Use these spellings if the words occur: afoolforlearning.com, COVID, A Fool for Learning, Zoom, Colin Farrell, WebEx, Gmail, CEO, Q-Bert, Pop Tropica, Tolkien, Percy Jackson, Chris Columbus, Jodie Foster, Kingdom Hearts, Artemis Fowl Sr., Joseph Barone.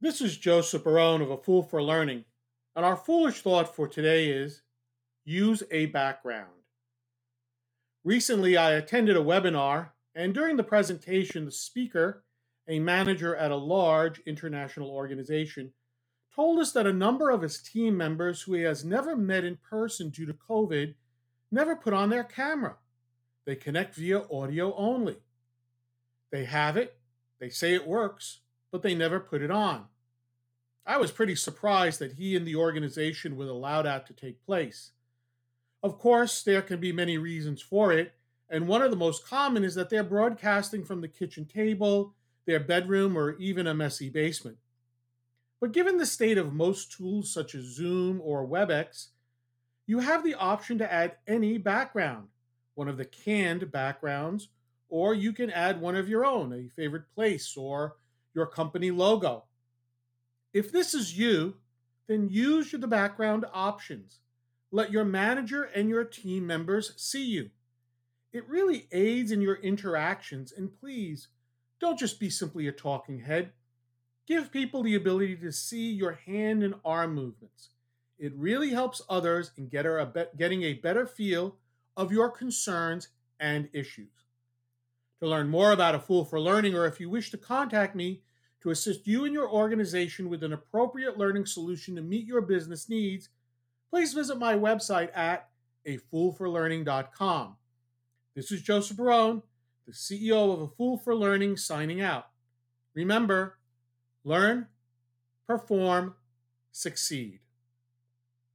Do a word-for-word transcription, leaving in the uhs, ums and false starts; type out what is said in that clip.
This is Joseph Barone of A Fool for Learning, and our foolish thought for today is, use a background. Recently, I attended a webinar, and during the presentation, the speaker, a manager at a large international organization, told us that a number of his team members who he has never met in person due to COVID never put on their camera. They connect via audio only. They have it, they say it works, but they never put it on. I was pretty surprised that he and the organization would allow that to take place. Of course, there can be many reasons for it, and one of the most common is that they're broadcasting from the kitchen table, their bedroom, or even a messy basement. But given the state of most tools such as Zoom or WebEx, you have the option to add any background, one of the canned backgrounds, or you can add one of your own, a favorite place, or your company logo. If this is you, then use the background options. Let your manager and your team members see you. It really aids in your interactions, and please, don't just be simply a talking head. Give people the ability to see your hand and arm movements. It really helps others in getting a better feel of your concerns and issues. To learn more about A Fool for Learning, or if you wish to contact me to assist you and your organization with an appropriate learning solution to meet your business needs, please visit my website at a fool for learning dot com. This is Joseph Barone, the C E O of A Fool for Learning, signing out. Remember, learn, perform, succeed.